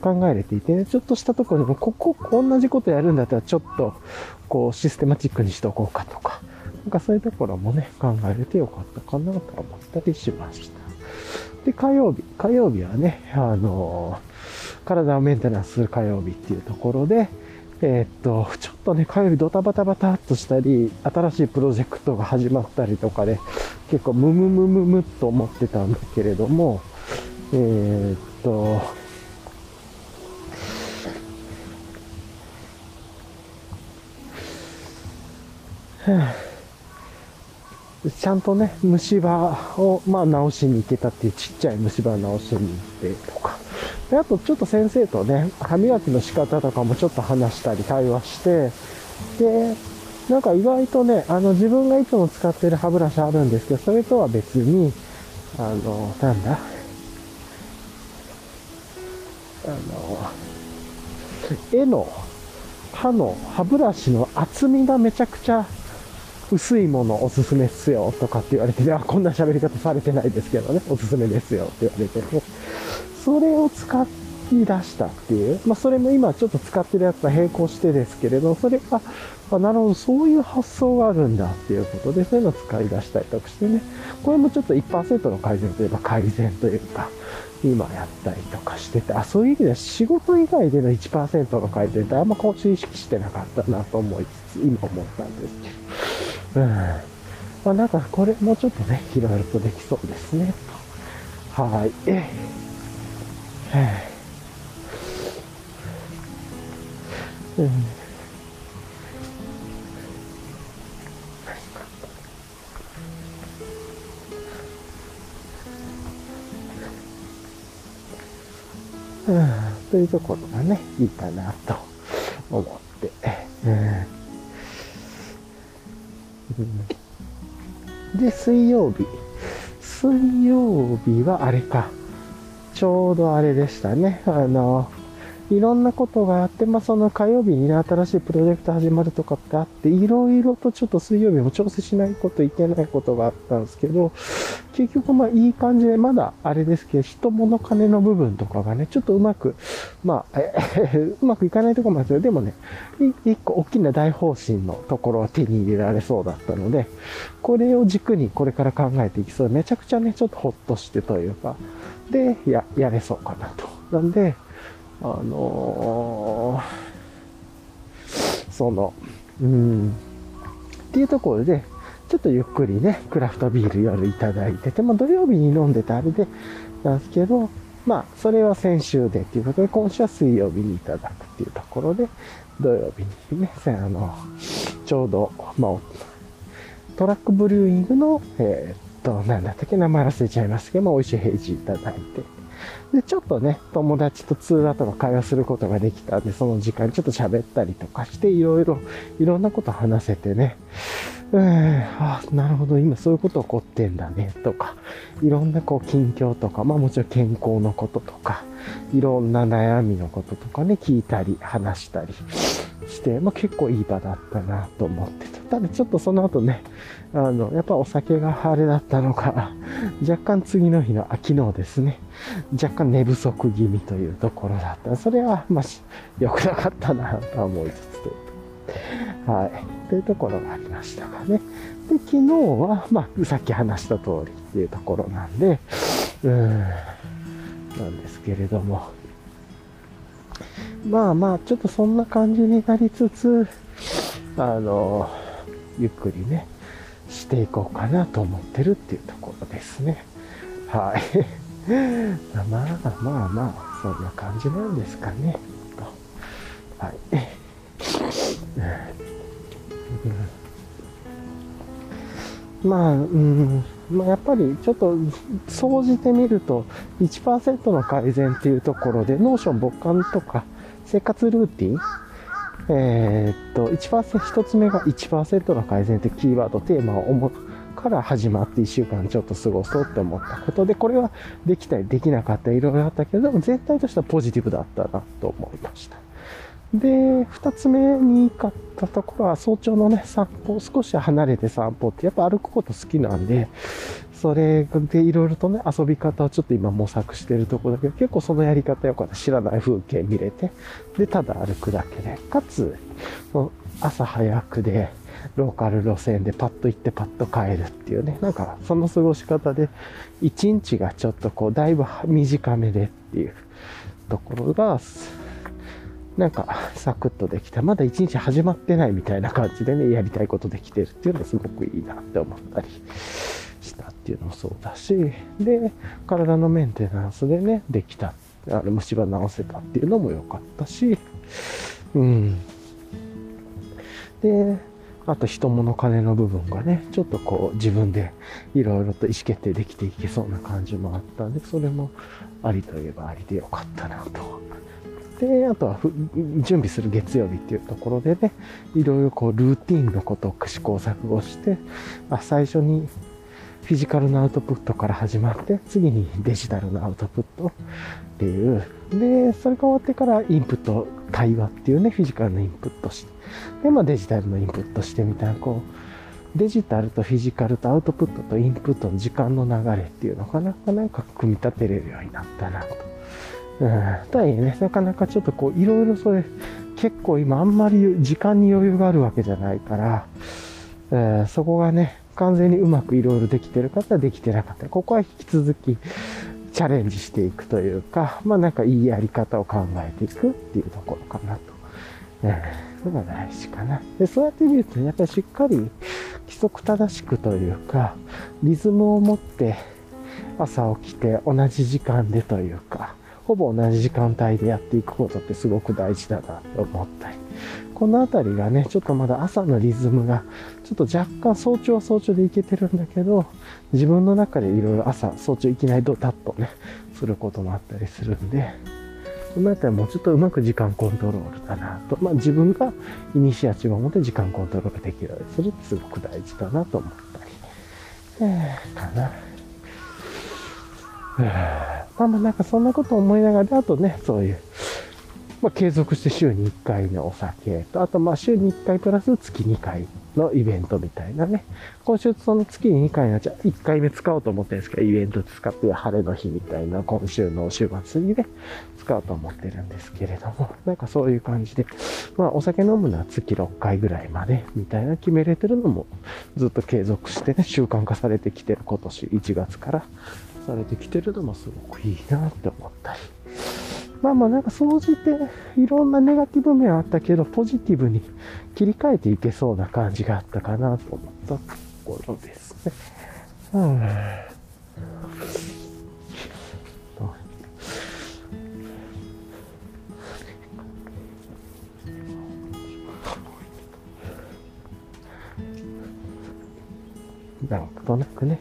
考えれていて、ね、ちょっとしたところでもこ同じことやるんだったらちょっとこうシステマチックにしておこうかとか。なんかそういうところもね、考えれてよかったかなと思ったりしました。で、火曜日はね、体をメンテナンスする火曜日っていうところで、ちょっとね、火曜日ドタバタバタっとしたり、新しいプロジェクトが始まったりとかで、結構ムムっと思ってたんだけれども、ちゃんとね、虫歯を、まあ、直しに行けたっていう、ちっちゃい虫歯を直しに行ってとか。で、あとちょっと先生とね、歯磨きの仕方とかもちょっと話したり、対話して、で、なんか意外とね、自分がいつも使ってる歯ブラシあるんですけど、それとは別に、なんだ、絵の歯の歯ブラシの厚みがめちゃくちゃ薄いものおすすめっすよとかって言われて、ね、こんな喋り方されてないですけどね、おすすめですよって言われて、ね、それを使い出したっていう、まあそれも今ちょっと使ってるやつと並行してですけれど、それが、まあ、なるほど、そういう発想があるんだっていうことで、そういうのを使い出したりとかしてね、これもちょっと 1% の改善といえば改善というか、今やったりとかしてて、そういう意味では仕事以外での 1% の改善ってあんまこう意識してなかったなと思いつつ、今思ったんですけど。まあなんかこれもうちょっとね、いろいろとできそうですね。はい。というところがね、いいかなと思って。うん、で、水曜日はあれか。ちょうどあれでしたね。いろんなことがあって、その火曜日にね、新しいプロジェクト始まるとかってあって、いろいろとちょっと水曜日も調整しないこといけないことがあったんですけど、結局いい感じで、まだあれですけど、人物金の部分とかがね、ちょっとうまくいかないところもあるんですよ。でもね、一個大きな大方針のところを手に入れられそうだったので、これを軸にこれから考えていきそう。めちゃくちゃね、ちょっとほっとしてというか、で、やれそうかなと。なんで、っていうところで、ちょっとゆっくりね、クラフトビール夜いただいてて、土曜日に飲んでたあれで、なんですけど、それは先週でっていうことで、今週は水曜日にいただくっていうところで、土曜日にね、ちょうど、トラックブリューイングの、名前忘れちゃいますけど、美味しいヘイジいただいて、で、ちょっとね、友達と通話とか会話することができたんで、その時間にちょっと喋ったりとかして、いろんなこと話せてね、なるほど、今そういうこと起こってんだね、とか、いろんな近況とか、もちろん健康のこととか、いろんな悩みのこととかね、聞いたり、話したりして、結構いい場だったな、と思ってて。ただちょっとその後ね、やっぱお酒があれだったのか、若干次の日の昨日ですね、若干寝不足気味というところだった。それは、良くなかったな、と思いつつと。はい。というところがありましたがね。で、昨日は、さっき話した通りっていうところなんで、なんですけれども。ちょっとそんな感じになりつつ、ゆっくりね、していこうかなと思ってるっていうところですね。はい。そんな感じなんですかね。はい。やっぱりちょっと総じてみると 1% の改善っていうところで、ノーション勃発とか生活ルーティン、1つ目が 1% の改善ってキーワード、テーマをから始まって1週間ちょっと過ごそうって思ったことで、これはできたりできなかったりいろいろあったけど、全体としてはポジティブだったなと思いました。で、2つ目に良かったところは、早朝のね、散歩、少し離れて散歩って、やっぱ歩くこと好きなんで、それでいろいろとね、遊び方をちょっと今模索してるところだけど、結構そのやり方よかった。知らない風景見れて、で、ただ歩くだけで、かつ、朝早くで、ローカル路線でパッと行ってパッと帰るっていうね、その過ごし方で、一日がちょっとだいぶ短めでっていうところが、サクッとできた。まだ一日始まってないみたいな感じでね、やりたいことできてるっていうのがすごくいいなって思ったりしたっていうのもそうだし、で、体のメンテナンスでね、できた、虫歯治せたっていうのも良かったし、で、あと人物金の部分がね、ちょっと自分でいろいろと意思決定できていけそうな感じもあったんで、それもありといえばありで良かったなと。で、あとは準備する月曜日っていうところでね、いろいろルーティンのことを試行錯誤して、最初にフィジカルのアウトプットから始まって、次にデジタルのアウトプットっていう。で、それが終わってからインプット、対話っていうね、フィジカルのインプットして、で、デジタルのインプットしてみたいな、デジタルとフィジカルとアウトプットとインプットの時間の流れっていうのかな、組み立てれるようになったなと。とはいえね、なかなかちょっといろいろそれ、結構今あんまり時間に余裕があるわけじゃないから、そこがね、完全にうまくいろいろできてる方はできてなかった。ここは引き続きチャレンジしていくというか、いいやり方を考えていくっていうところかなと。のが大事かな。で、そうやって見ると、やっぱりしっかり規則正しくというか、リズムを持って朝起きて同じ時間でというか、ほぼ同じ時間帯でやっていくことってすごく大事だなと思ったり。このあたりがね、ちょっとまだ朝のリズムが、ちょっと若干早朝は早朝でいけてるんだけど、自分の中でいろいろ早朝いきなりドタッとね、することもあったりするんで、そんなやったらもうちょっとうまく時間コントロールかなと。まあ自分がイニシアチブを持って時間コントロールできるようにするってすごく大事だなと思ったり。かな。まあまあなんかそんなこと思いながら、あとね、そういう、まあ継続して週に1回のお酒と、あとまあ週に1回プラス月2回のイベントみたいなね。今週その月に2回の、じゃあ1回目使おうと思ってるんですけど、イベント使って晴れの日みたいな、今週の週末にね、使おうと思ってるんですけれども、なんかそういう感じで、まあお酒飲むのは月6回ぐらいまでみたいな決めれてるのも、ずっと継続してね、習慣化されてきてる今年1月から、されてきてるのもすごくいいなって思ったり、まあまあなんか総じていろんなネガティブ面あったけどポジティブに切り替えていけそうな感じがあったかなと思ったところですね。なんとなくね。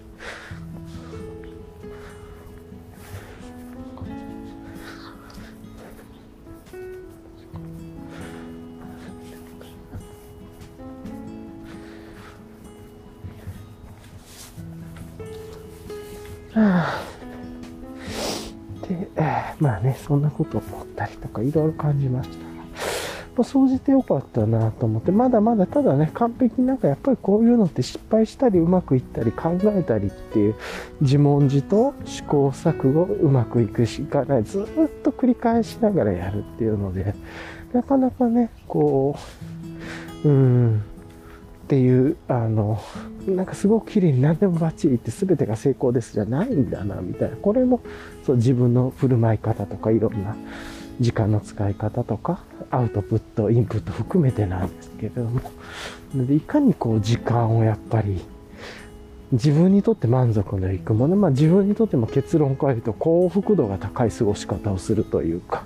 まあね、そんなこと思ったりとかいろいろ感じました。まあ、総じてよかったなと思って、まだまだただね、完璧なんかやっぱりこういうのって失敗したりうまくいったり考えたりっていう自問自答、試行錯誤、うまくいくしかない、ずっと繰り返しながらやるっていうので、なかなかね、こう、っていう、なんかすごく綺麗に何でもバッチリって全てが成功ですじゃないんだな、みたいな。これもそう自分の振る舞い方とかいろんな時間の使い方とかアウトプット、インプット含めてなんですけれども。で、いかにこう時間をやっぱり自分にとって満足のいくもの、まあ自分にとっても結論から言うと幸福度が高い過ごし方をするというか。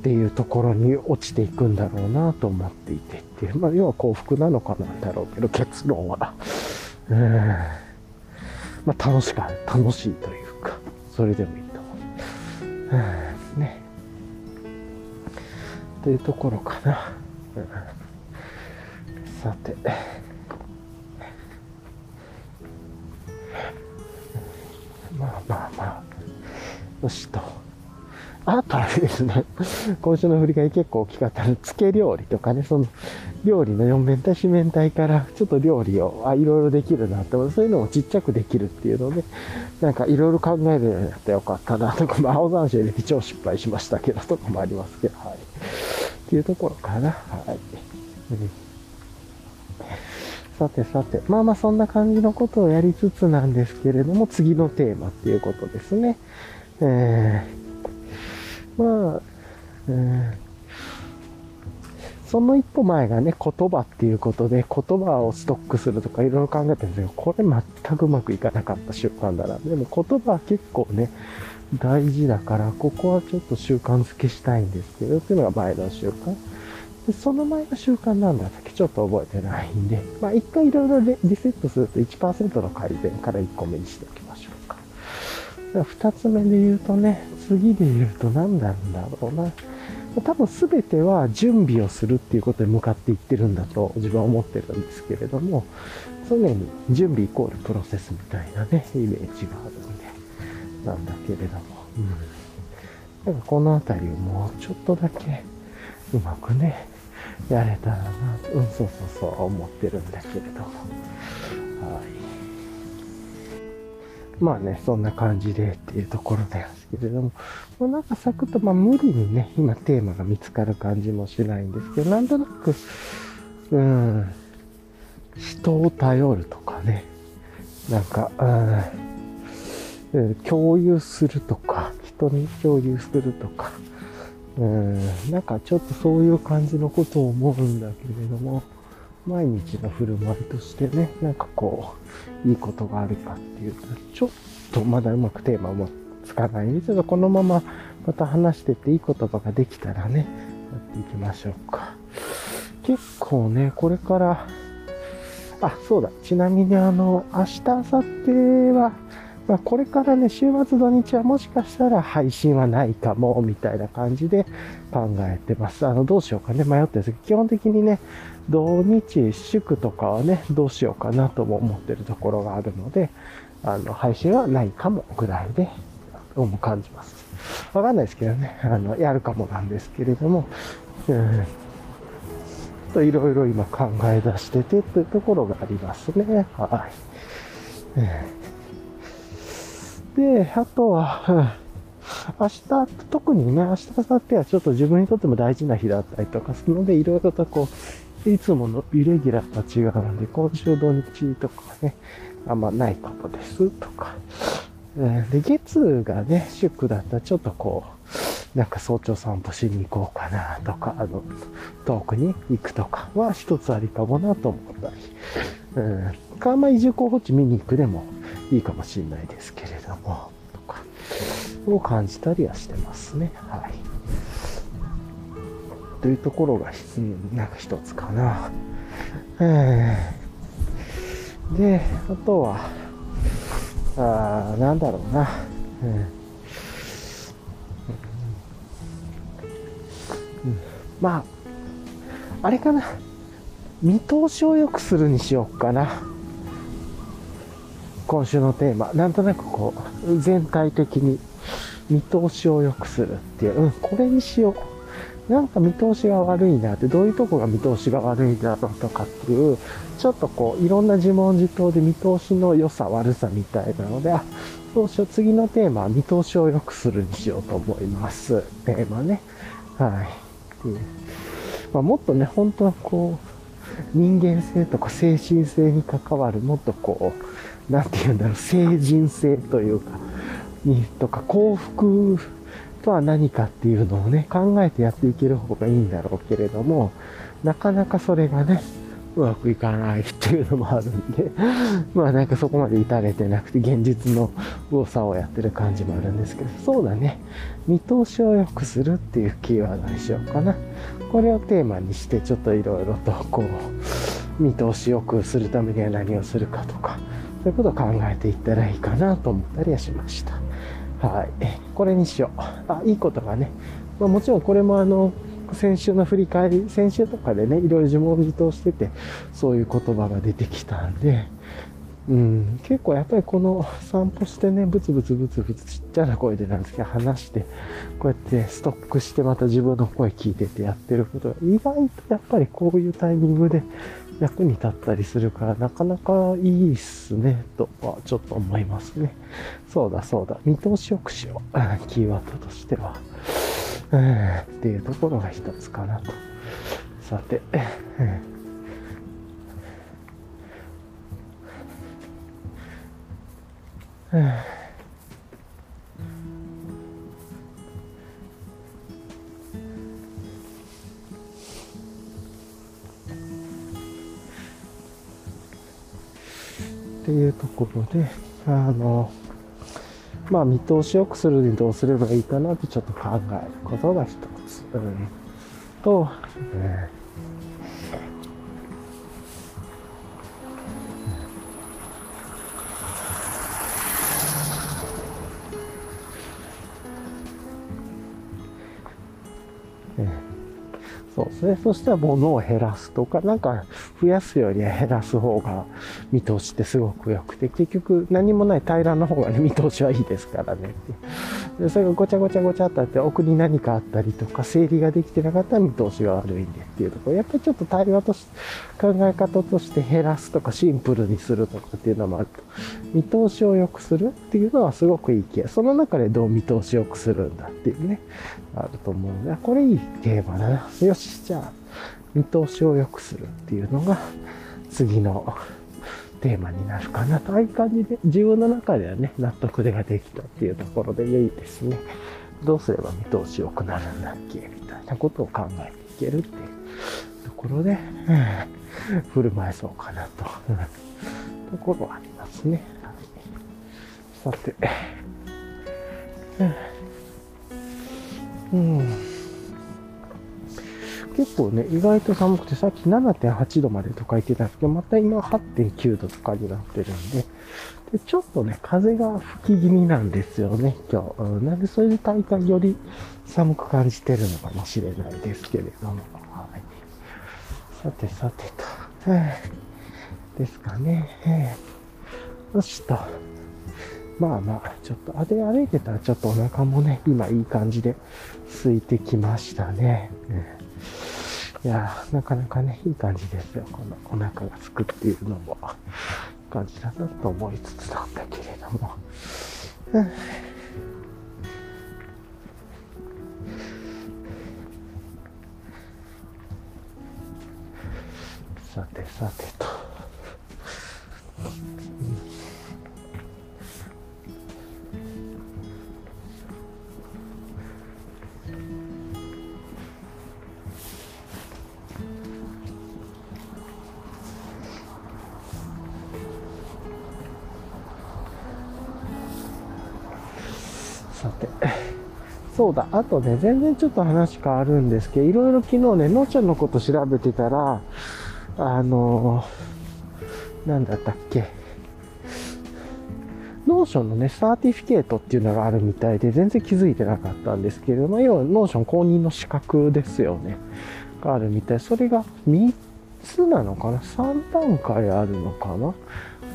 っていうところに落ちていくんだろうなと思っていてっていう、まあ要は幸福なのかなんだろうけど結論はまあ楽しいというかそれでもいいと思うねというところかな。さて。まあまあまあよしと。あとはですね、今週の振り返り結構大きかったので、つけ料理とかね、その料理の四面体、四面体からちょっと料理を、いろいろできるなって思う、そういうのもちっちゃくできるっていうので、なんかいろいろ考えるようになってよかったなとか、まあ、青山椒入れて超失敗しましたけど、とかもありますけど、はい。っていうところかな、はい。さて、まあまあそんな感じのことをやりつつなんですけれども、次のテーマっていうことですね。まあ、その一歩前がね、言葉っていうことで、言葉をストックするとかいろいろ考えてるんですけど、これ全くうまくいかなかった習慣だな。でも言葉は結構ね、大事だから、ここはちょっと習慣付けしたいんですけど、っていうのが前の習慣。で、その前の習慣なんだったっけちょっと覚えてないんで、まあ一回いろいろリセットすると 1% の改善から1個目にしておきましょうか。2つ目で言うとね、次で言うと何なんだろうな。多分全ては準備をするっていうことに向かっていってるんだと自分は思ってるんですけれども、常に準備イコールプロセスみたいなね、イメージがあるんで、なんだけれども。なんかこのあたりをもうちょっとだけうまくね、やれたらな、思ってるんだけれども。はい。まあね、そんな感じでっていうところなんですけれども、まあ、なんかサクッと、まあ無理にね、今テーマが見つかる感じもしないんですけど、なんとなく、人を頼るとかね、なんか、共有するとか、人に共有するとか、なんかちょっとそういう感じのことを思うんだけれども、毎日の振る舞いとしてね、なんかこう、いいことがあるかっていうと、ちょっとまだうまくテーマもつかないんですけど、このまままた話してていい言葉ができたらね、やっていきましょうか。結構ね、これから、あ、そうだ、ちなみに明日、明後日は、まあ、これからね、週末土日はもしかしたら配信はないかも、みたいな感じで考えてます。どうしようかね、迷ってるんですけど、基本的にね、土日祝とかはね、どうしようかなとも思ってるところがあるので、配信はないかもぐらいで、感じます。わかんないですけどね、やるかもなんですけれども、いろいろ今考え出しててというところがありますね。はい。で、あとは、明日、特にね、明日、明後日はちょっと自分にとっても大事な日だったりとかするので、いろいろとこう、いつものイレギュラーとは違うので、今週土日とかね、あんまないことですとか。で、月がね、祝だったらちょっとこう、なんか早朝散歩しに行こうかなとか、遠くに行くとかは一つありかもなと思ったり、まあ移住候補地見に行くでもいいかもしれないですけれども、とか、を感じたりはしてますね。はい。というところが、なんか一つかな。で、あとは、なんだろうな、まああれかな、見通しを良くするにしようかな。今週のテーマ、なんとなくこう全体的に見通しを良くするっていう、これにしよう。なんか見通しが悪いなって、どういうとこが見通しが悪いだろうとかっていう、ちょっとこういろんな自問自答で見通しの良さ悪さみたいなので、どうしよう、次のテーマは見通しを良くするにしようと思います。テーマね。はい。まあ、もっとね、本当はこう人間性とか精神性に関わる、もっとこうなんていうんだろう、成人性というかにとか幸福とは何かっていうのをね、考えてやっていける方がいいんだろうけれども、なかなかそれがね、うまくいかないっていうのもあるんで、まあなんかそこまで至れてなくて、現実の右往左往やってる感じもあるんですけど、そうだね、見通しを良くするっていうキーワードにしようかな。これをテーマにして、ちょっといろいろとこう見通し良くするためには何をするかとか、そういうことを考えていったらいいかなと思ったりはしました。はい、これにしよう。いいことがね、まあ、もちろんこれも先週の振り返り、先週とかでね、いろいろ自問自答してて、そういう言葉が出てきたんで、結構やっぱりこの散歩してね、ブツブツちっちゃな声でなんですけど、話して、こうやってストックしてまた自分の声聞いててやってることが、意外とやっぱりこういうタイミングで役に立ったりするから、なかなかいいっすね、とはちょっと思いますね。そうだ、見通しよくしよう。キーワードとしては。っていうところが一つかなと。さて、っていうところで、まあ見通し良くするにどうすればいいかなってちょっと考えることが一つ、と、そうですね。そしたら物を減らすとか、なんか増やすより減らす方が見通しってすごく良くて、結局何もない平らな方がね、見通しはいいですからね。で、それがごちゃごちゃってあって、奥に何かあったりとか、整理ができてなかったら見通しが悪いんでっていうところ、やっぱりちょっと対話とし、考え方として減らすとかシンプルにするとかっていうのもあると、見通しを良くするっていうのはすごくいい系。その中でどう見通しを良くするんだっていうね、あると思うので、これいいテーマだな。よし、じゃあ見通しを良くするっていうのが次のテーマになるかなと。ああいう感じで自分の中ではね、納得ができたっていうところでいいですね。どうすれば見通し良くなるんだっけみたいなことを考えていけるっていうところで、振る舞えそうかなと、ところはありますね。さて、結構ね、意外と寒くて、さっき 7.8 度までとか言ってたんですけど、また今 8.9 度とかになってるんで、でちょっとね、風が吹き気味なんですよね、今日。なんで、そういう体感より寒く感じてるのかもしれないですけれども。はい、さてさてと、ですかね。よしと。まあまあ、ちょっと、あれ歩いてたらちょっとお腹もね、今いい感じで空いてきましたね。いやー、なかなかね、いい感じですよ。このお腹がすくっていうのも、いい感じだなと思いつつだったけれども。さてさてと。さて、そうだ、あとね、全然ちょっと話変わるんですけど、いろいろ昨日ね、のちゃんのこと調べてたら、なんだったっけ、ノーションのね、サーティフィケートっていうのがあるみたいで、全然気づいてなかったんですけれども、要はノーション公認の資格ですよね、があるみたい。それが3つなのかな ?3 段階あるのかな。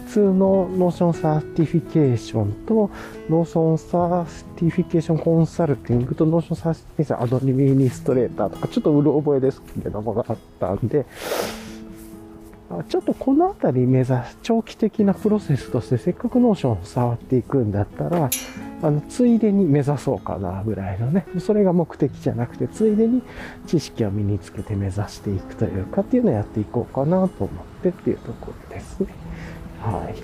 普通のノーションサーティフィケーションとノーションサーティフィケーションコンサルティングとノーションサーティフィケーションアドミニストレーターとか、ちょっとうる覚えですけれどもがあったんで、ちょっとこのあたり目指す長期的なプロセスとして、せっかくノーションを触っていくんだったら、ついでに目指そうかなぐらいのね、それが目的じゃなくて、ついでに知識を身につけて目指していくというかっていうのをやっていこうかなと思ってっていうところですね。はい。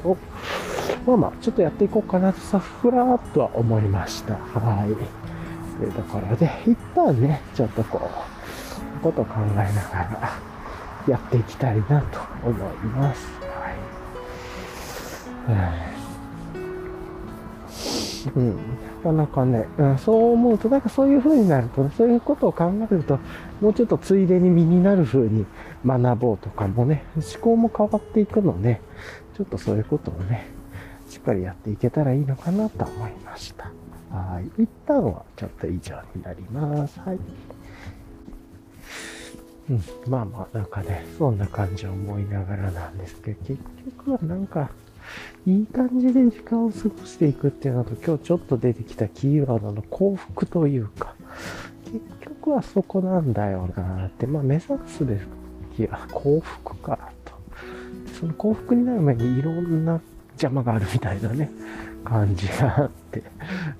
この、まあまあ、ちょっとやっていこうかなとさ、ふらーっとは思いました。はい。というところで、一旦ね、ちょっとことを考えながらやっていきたいなと思います。はい。うん。なかなかね、そう思うと、なんかそういう風になると、ね、そういうことを考えると、もうちょっとついでに身になる風に学ぼうとかもね、思考も変わっていくので、ちょっとそういうことをね、しっかりやっていけたらいいのかなと思いました。はい。一旦はちょっと以上になります。はい。うん。まあまあ、なんかね、そんな感じを思いながらなんですけど、結局はなんか、いい感じで時間を過ごしていくっていうのと、今日ちょっと出てきたキーワードの幸福というか、結局はそこなんだよなって、まあ目指すべきは幸福かと。その幸福になる前にいろんな邪魔があるみたいなね、感じがあって、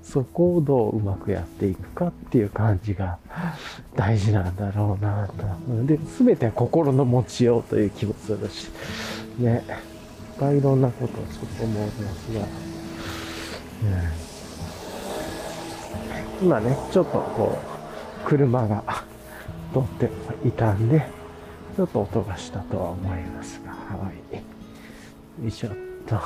そこをどううまくやっていくかっていう感じが大事なんだろうなと。で、全ては心の持ちようという気もするし、ね。いろんなことをちょっと思いますが、今ね、ちょっと車が通っていたんで、ちょっと音がしたとは思いますが、はい。よいしょっと。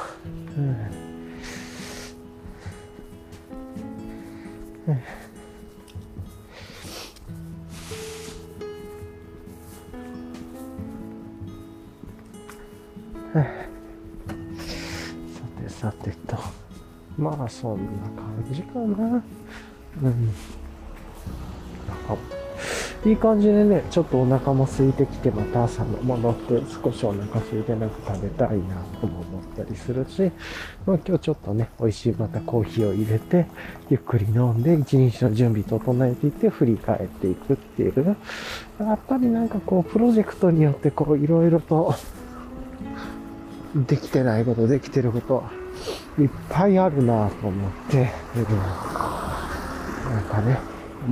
さてと、まあそんな感じかな。うん。いい感じでね、ちょっとお腹も空いてきて、また朝の戻って、少しお腹空いてなく食べたいなとも思ったりするし、まあ今日ちょっとね、美味しいまたコーヒーを入れて、ゆっくり飲んで、一日の準備整えていって、振り返っていくっていう。やっぱりなんかプロジェクトによっていろいろと、できてないこと、できてること、いっぱいあるなぁと思って、なんかね、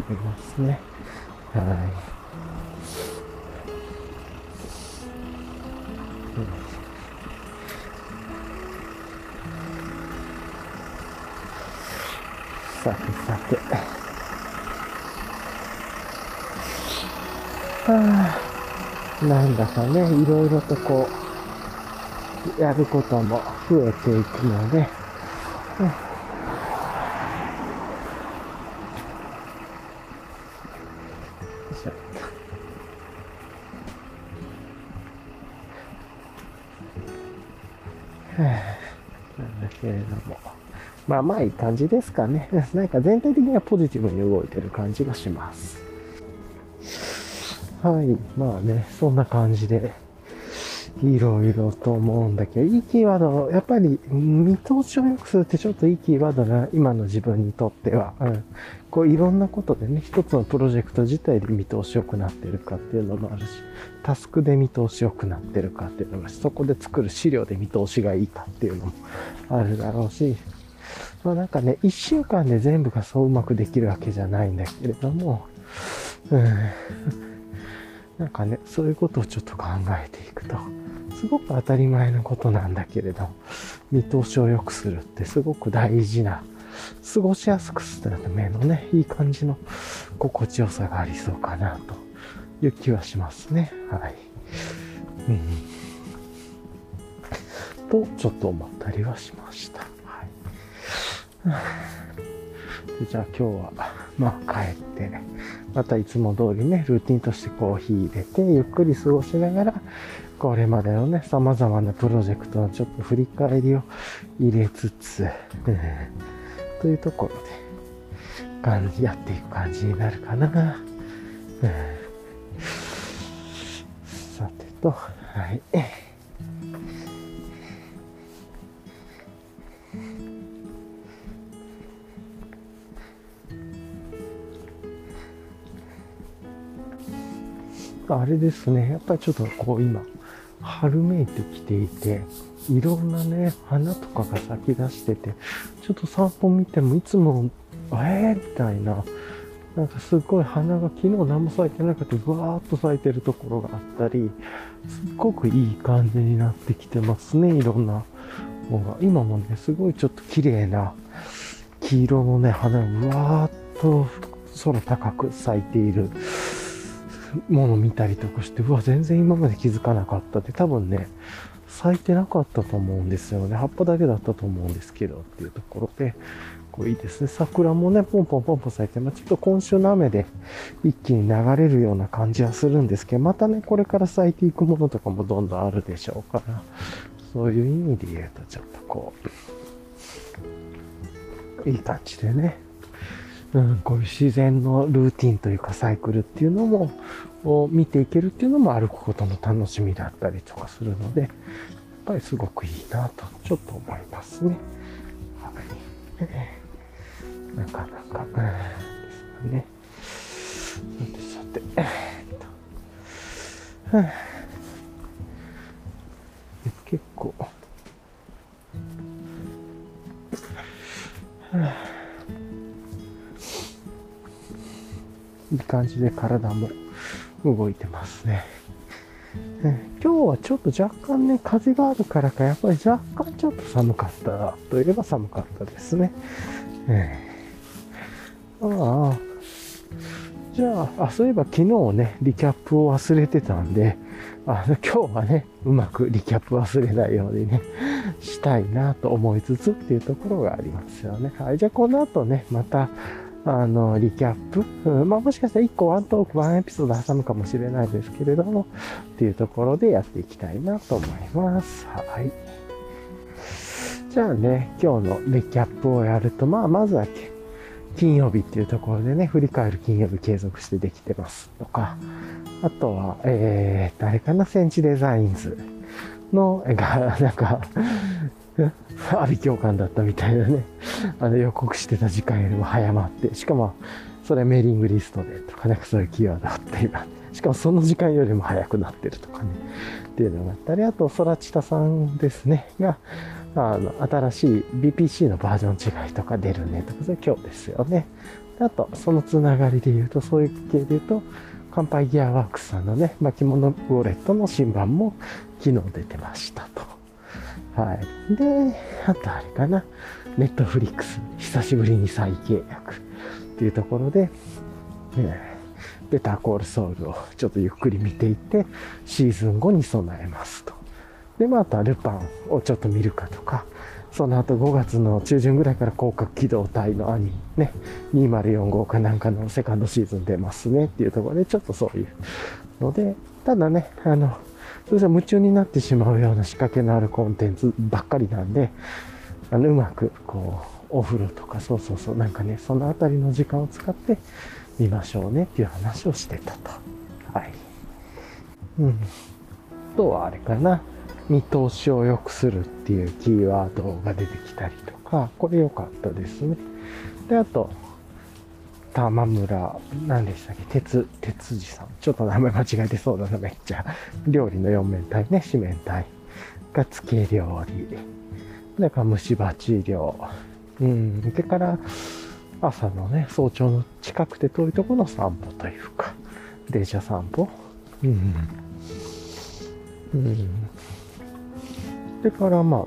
思いますね。はい。さてさて。なんだかね、いろいろとやることも増えていくので、しゃった。なんだけれども、まあまあいい感じですかね。なんか全体的にはポジティブに動いてる感じがします。はい、まあね、そんな感じでいろいろと思うんだけど、いいキーワード、やっぱり見通しを良くするってちょっといいキーワードな、今の自分にとっては、こういろんなことでね、一つのプロジェクト自体で見通し良くなってるかっていうのもあるし、タスクで見通し良くなってるかっていうのもあるし、そこで作る資料で見通しがいいかっていうのもあるだろうし、まあなんかね、一週間で全部がそううまくできるわけじゃないんだけれども、なんかね、そういうことをちょっと考えていくと、すごく当たり前のことなんだけれど、見通しを良くするってすごく大事な、過ごしやすくするためのね、いい感じの心地よさがありそうかなという気はしますね。はい。と、ちょっと思ったりはしました。はい。じゃあ今日は、まあ帰って、またいつも通りね、ルーティンとしてコーヒー入れて、ゆっくり過ごしながら、これまでのね、様々なプロジェクトのちょっと振り返りを入れつつ、というところでやっていく感じになるかな。さてと、はい。あれですね、やっぱりちょっとこう今、春めいてきていて、いろんなね、花とかが咲き出してて、ちょっと散歩見てもいつも、みたいな、なんかすごい花が昨日何も咲いてなくて、わーっと咲いてるところがあったり、すっごくいい感じになってきてますね、いろんなものが。今もね、すごいちょっと綺麗な黄色のね、花がわーっと空高く咲いているもの見たりとかして、うわ、全然今まで気づかなかったって、多分ね、咲いてなかったと思うんですよね。葉っぱだけだったと思うんですけどっていうところで、こういいですね。桜もね、ポンポンポンポン咲いて、まあ、ちょっと今週の雨で一気に流れるような感じはするんですけど、またね、これから咲いていくものとかもどんどんあるでしょうから、そういう意味で言うと、ちょっとこう、いい感じでね。こういう自然のルーティンというかサイクルっていうのも、見ていけるっていうのも歩くことの楽しみだったりとかするので、やっぱりすごくいいなと、ちょっと思いますね。はい。なかなか、ですかね。さて、結構、いい感じで体も動いてますね。今日はちょっと若干ね、風があるからか、やっぱり若干ちょっと寒かったといえば寒かったですね。じゃあ、そういえば昨日ね、リキャップを忘れてたんで、今日はね、うまくリキャップ忘れないようにね、したいなと思いつつっていうところがありますよね。はい、じゃあこの後ね、また、リキャップ、まあ、もしかしたら1個ワントーク、ワンエピソード挟むかもしれないですけれども、っていうところでやっていきたいなと思います。はい。じゃあね、今日のリキャップをやると、まあ、まずは金曜日っていうところでね、振り返る金曜日継続してできてますとか、あとは、あれかな、センチデザインズの、なんか、阿鼻教官だったみたいなね、予告してた時間よりも早まって、しかも、それはメーリングリストでとか、なんかそういうキーワードあって、今、しかもその時間よりも早くなってるとかね、っていうのがあったり、あと、ソラチタさんですね、が、新しい BPC のバージョン違いとか出るねとか、それ今日ですよね。あと、そのつながりで言うと、そういう系で言うと、乾杯ギアワークスさんのね、巻物ウォレットの新版も昨日出てましたと。はい。で、あとあれかな。ネットフリックス、久しぶりに再契約っていうところで、ベターコールソウルをちょっとゆっくり見ていって、シーズン5に備えますと。で、まあ、あとはルパンをちょっと見るかとか、その後5月の中旬ぐらいから広角機動隊のアニメね、204号かなんかのセカンドシーズン出ますねっていうところで、ちょっとそういうので、ただね、それじゃ夢中になってしまうような仕掛けのあるコンテンツばっかりなんで、うまくこう、お風呂とか、なんかね、そのあたりの時間を使って見ましょうねっていう話をしてたと。はい。うん。あとはあれかな。見通しを良くするっていうキーワードが出てきたりとか、これ良かったですね。で、あと、玉村、何でしたっけ、哲司さん。ちょっと名前間違えてそうだな、めっちゃ。料理の四面体ね、四面体がつけ料理。だから虫歯治療。うん。でから、朝のね、早朝の近くて遠いところの散歩というか、電車散歩。うん。うん。それからまあ、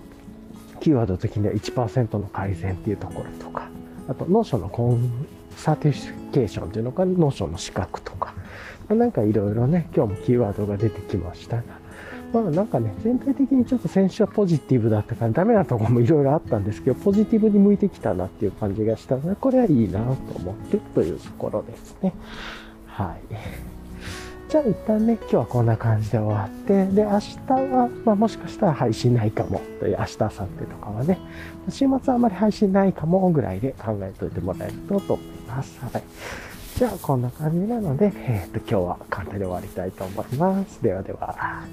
キーワード的には 1% の改善っていうところとか、あと、ノーションのコンサティフィケーションっていうのか、ノーションの資格とか、なんかいろいろね、今日もキーワードが出てきましたが、まあなんかね、全体的にちょっと先週はポジティブだったから、ダメなところもいろいろあったんですけど、ポジティブに向いてきたなっていう感じがしたので、これはいいなと思ってというところですね。はい。じゃあ一旦ね、今日はこんな感じで終わって、で、明日は、まあもしかしたら配信ないかも、という、明日、明後日とかはね、週末はあまり配信ないかも、ぐらいで考えといてもらえると思います。はい。じゃあこんな感じなので、今日は簡単に終わりたいと思います。ではでは。